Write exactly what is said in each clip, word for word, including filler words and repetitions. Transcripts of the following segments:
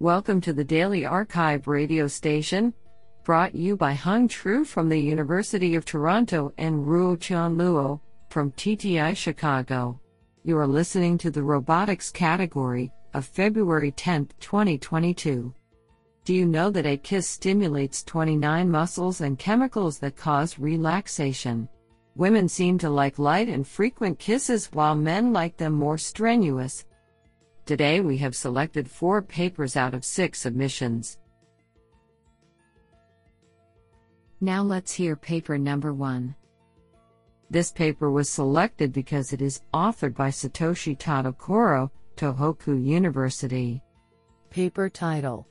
Welcome to the Daily Archive radio station, brought you by Hung Tru from the University of Toronto and Ruo Chan Luo from T T I Chicago. You are listening to the robotics category of February tenth, twenty twenty-two. Do you know that a kiss stimulates twenty-nine muscles and chemicals that cause relaxation? Women seem to like light and frequent kisses while men like them more strenuous. Today we have selected four papers out of six submissions. Now let's hear paper number one. This paper was selected because it is authored by Satoshi Tadokoro, Tohoku University. Paper title: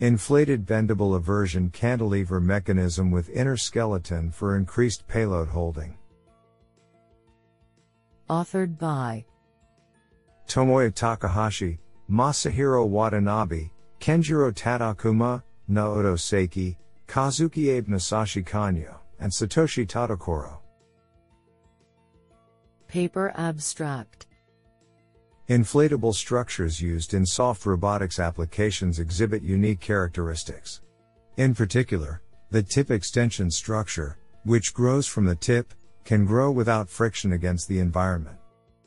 Inflated Bendable Eversion Cantilever Mechanism with Inner Skeleton for Increased Payload Holding. Authored by Tomoya Takahashi, Masahiro Watanabe, Kenjiro Tadakuma, Naoto Seiki, Kazuki Abe, Masashi Kanyo, and Satoshi Tadokoro. Paper abstract: Inflatable structures used in soft robotics applications exhibit unique characteristics. In particular, the tip extension structure, which grows from the tip, can grow without friction against the environment.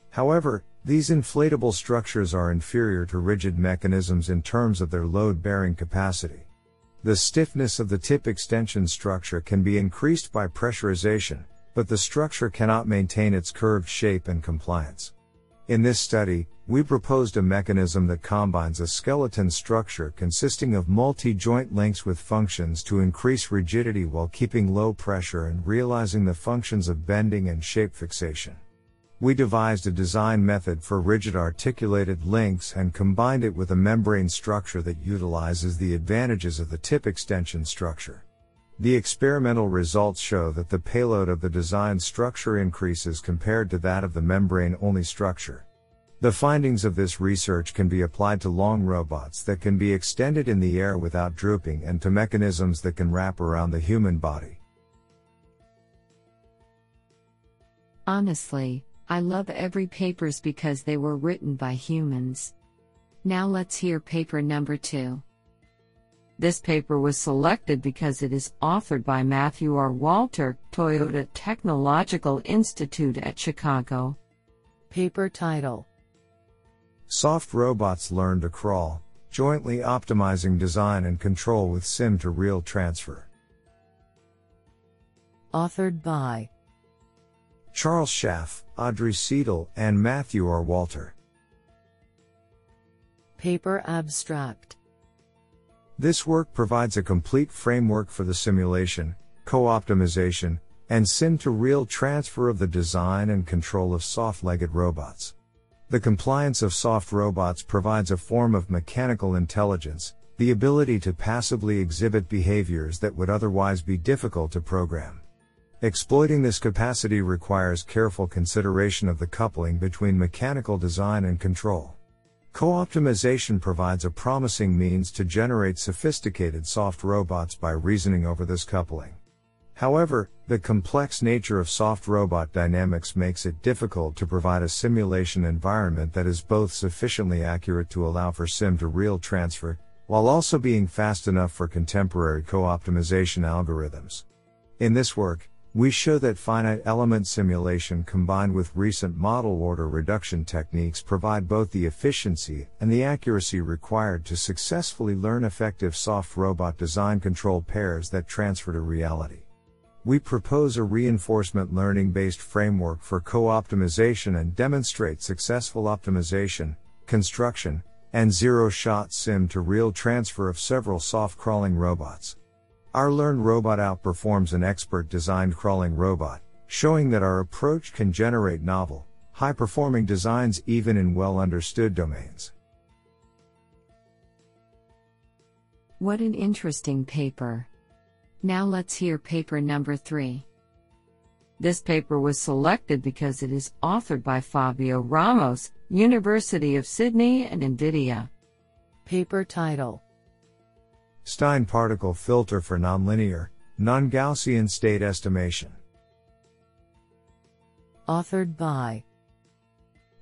However, these inflatable structures are inferior to rigid mechanisms in terms of their load-bearing capacity. The stiffness of the tip extension structure can be increased by pressurization, but the structure cannot maintain its curved shape and compliance. In this study, we proposed a mechanism that combines a skeleton structure consisting of multi-joint links with functions to increase rigidity while keeping low pressure and realizing the functions of bending and shape fixation. We devised a design method for rigid articulated links and combined it with a membrane structure that utilizes the advantages of the tip extension structure. The experimental results show that the payload of the designed structure increases compared to that of the membrane-only structure. The findings of this research can be applied to long robots that can be extended in the air without drooping and to mechanisms that can wrap around the human body. Honestly, I love every papers because they were written by humans. Now let's hear paper number two. This paper was selected because it is authored by Matthew R. Walter, Toyota Technological Institute at Chicago. Paper title: Soft Robots Learn to Crawl, Jointly Optimizing Design and Control with Sim to Real Transfer. Authored by Charles Schaff, Audrey Seidel, and Matthew R. Walter. Paper abstract: This work provides a complete framework for the simulation, co-optimization, and sim-to-real transfer of the design and control of soft-legged robots. The compliance of soft robots provides a form of mechanical intelligence, the ability to passively exhibit behaviors that would otherwise be difficult to program. Exploiting this capacity requires careful consideration of the coupling between mechanical design and control. Co-optimization provides a promising means to generate sophisticated soft robots by reasoning over this coupling. However, the complex nature of soft robot dynamics makes it difficult to provide a simulation environment that is both sufficiently accurate to allow for sim-to-real transfer, while also being fast enough for contemporary co-optimization algorithms. In this work, we show that finite element simulation combined with recent model order reduction techniques provide both the efficiency and the accuracy required to successfully learn effective soft robot design control pairs that transfer to reality. We propose a reinforcement learning-based framework for co-optimization and demonstrate successful optimization, construction, and zero-shot sim-to-real transfer of several soft crawling robots. Our learned robot outperforms an expert-designed crawling robot, showing that our approach can generate novel, high-performing designs even in well-understood domains. What an interesting paper. Now let's hear paper number three. This paper was selected because it is authored by Fabio Ramos, University of Sydney and Nvidia. Paper title: Stein Particle Filter for Nonlinear, Non-Gaussian State Estimation. Authored by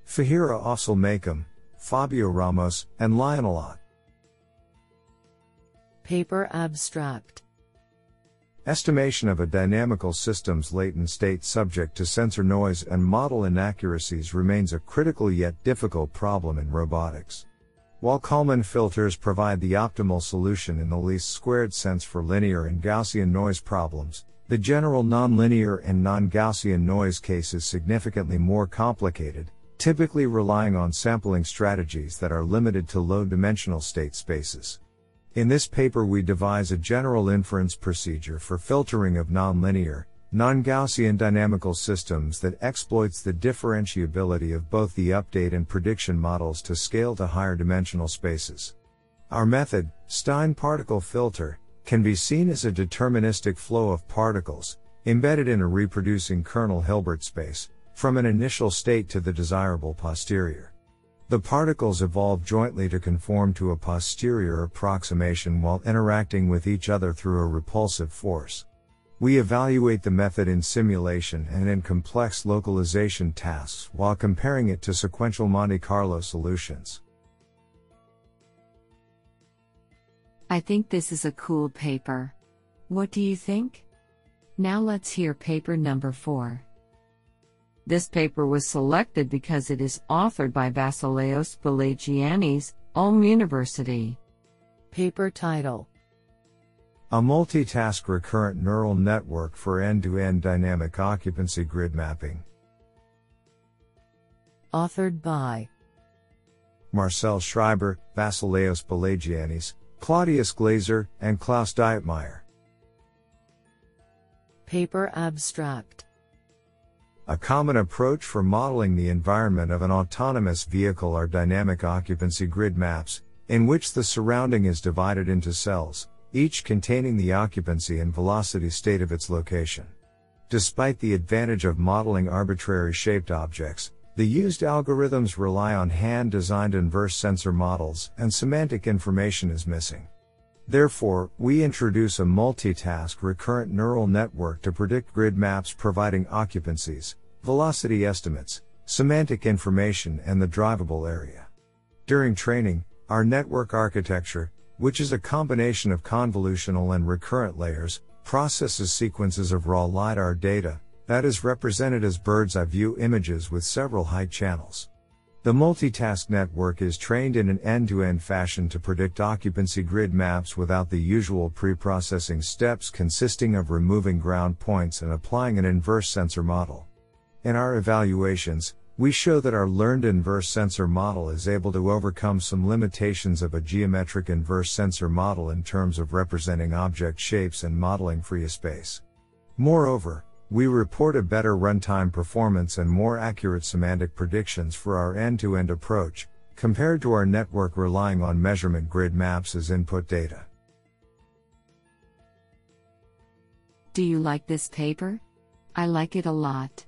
Fahira Ossol-Makum, Fabio Ramos, and Lionelot. Paper abstract. Estimation of a dynamical system's latent state subject to sensor noise and model inaccuracies remains a critical yet difficult problem in robotics. While Kalman filters provide the optimal solution in the least squared sense for linear and Gaussian noise problems, the general nonlinear and non-Gaussian noise case is significantly more complicated, typically relying on sampling strategies that are limited to low-dimensional state spaces. In this paper we devise a general inference procedure for filtering of nonlinear, non-Gaussian dynamical systems that exploits the differentiability of both the update and prediction models to scale to higher dimensional spaces. Our method, Stein particle filter, can be seen as a deterministic flow of particles, embedded in a reproducing kernel Hilbert space, from an initial state to the desirable posterior. The particles evolve jointly to conform to a posterior approximation while interacting with each other through a repulsive force. We evaluate the method in simulation and in complex localization tasks while comparing it to sequential Monte Carlo solutions. I think this is a cool paper. What do you think? Now let's hear paper number four. This paper was selected because it is authored by Vasileios Belagiannis, Ulm University. Paper title: A multitask recurrent neural network for end-to-end dynamic occupancy grid mapping. Authored by Marcel Schreiber, Vasileios Belagiannis, Claudius Glaser, and Klaus Dietmayer. Paper abstract. A common approach for modeling the environment of an autonomous vehicle are dynamic occupancy grid maps, in which the surrounding is divided into cells, each containing the occupancy and velocity state of its location. Despite the advantage of modeling arbitrary shaped objects, the used algorithms rely on hand-designed inverse sensor models and semantic information is missing. Therefore, we introduce a multitask recurrent neural network to predict grid maps providing occupancies, velocity estimates, semantic information and the drivable area. During training, our network architecture, which is a combination of convolutional and recurrent layers, processes sequences of raw LiDAR data, that is represented as bird's-eye view images with several height channels. The multitask network is trained in an end-to-end fashion to predict occupancy grid maps without the usual pre-processing steps consisting of removing ground points and applying an inverse sensor model. In our evaluations, we show that our learned inverse sensor model is able to overcome some limitations of a geometric inverse sensor model in terms of representing object shapes and modeling Fourier space. Moreover, we report a better runtime performance and more accurate semantic predictions for our end-to-end approach, compared to our network relying on measurement grid maps as input data. Do you like this paper? I like it a lot.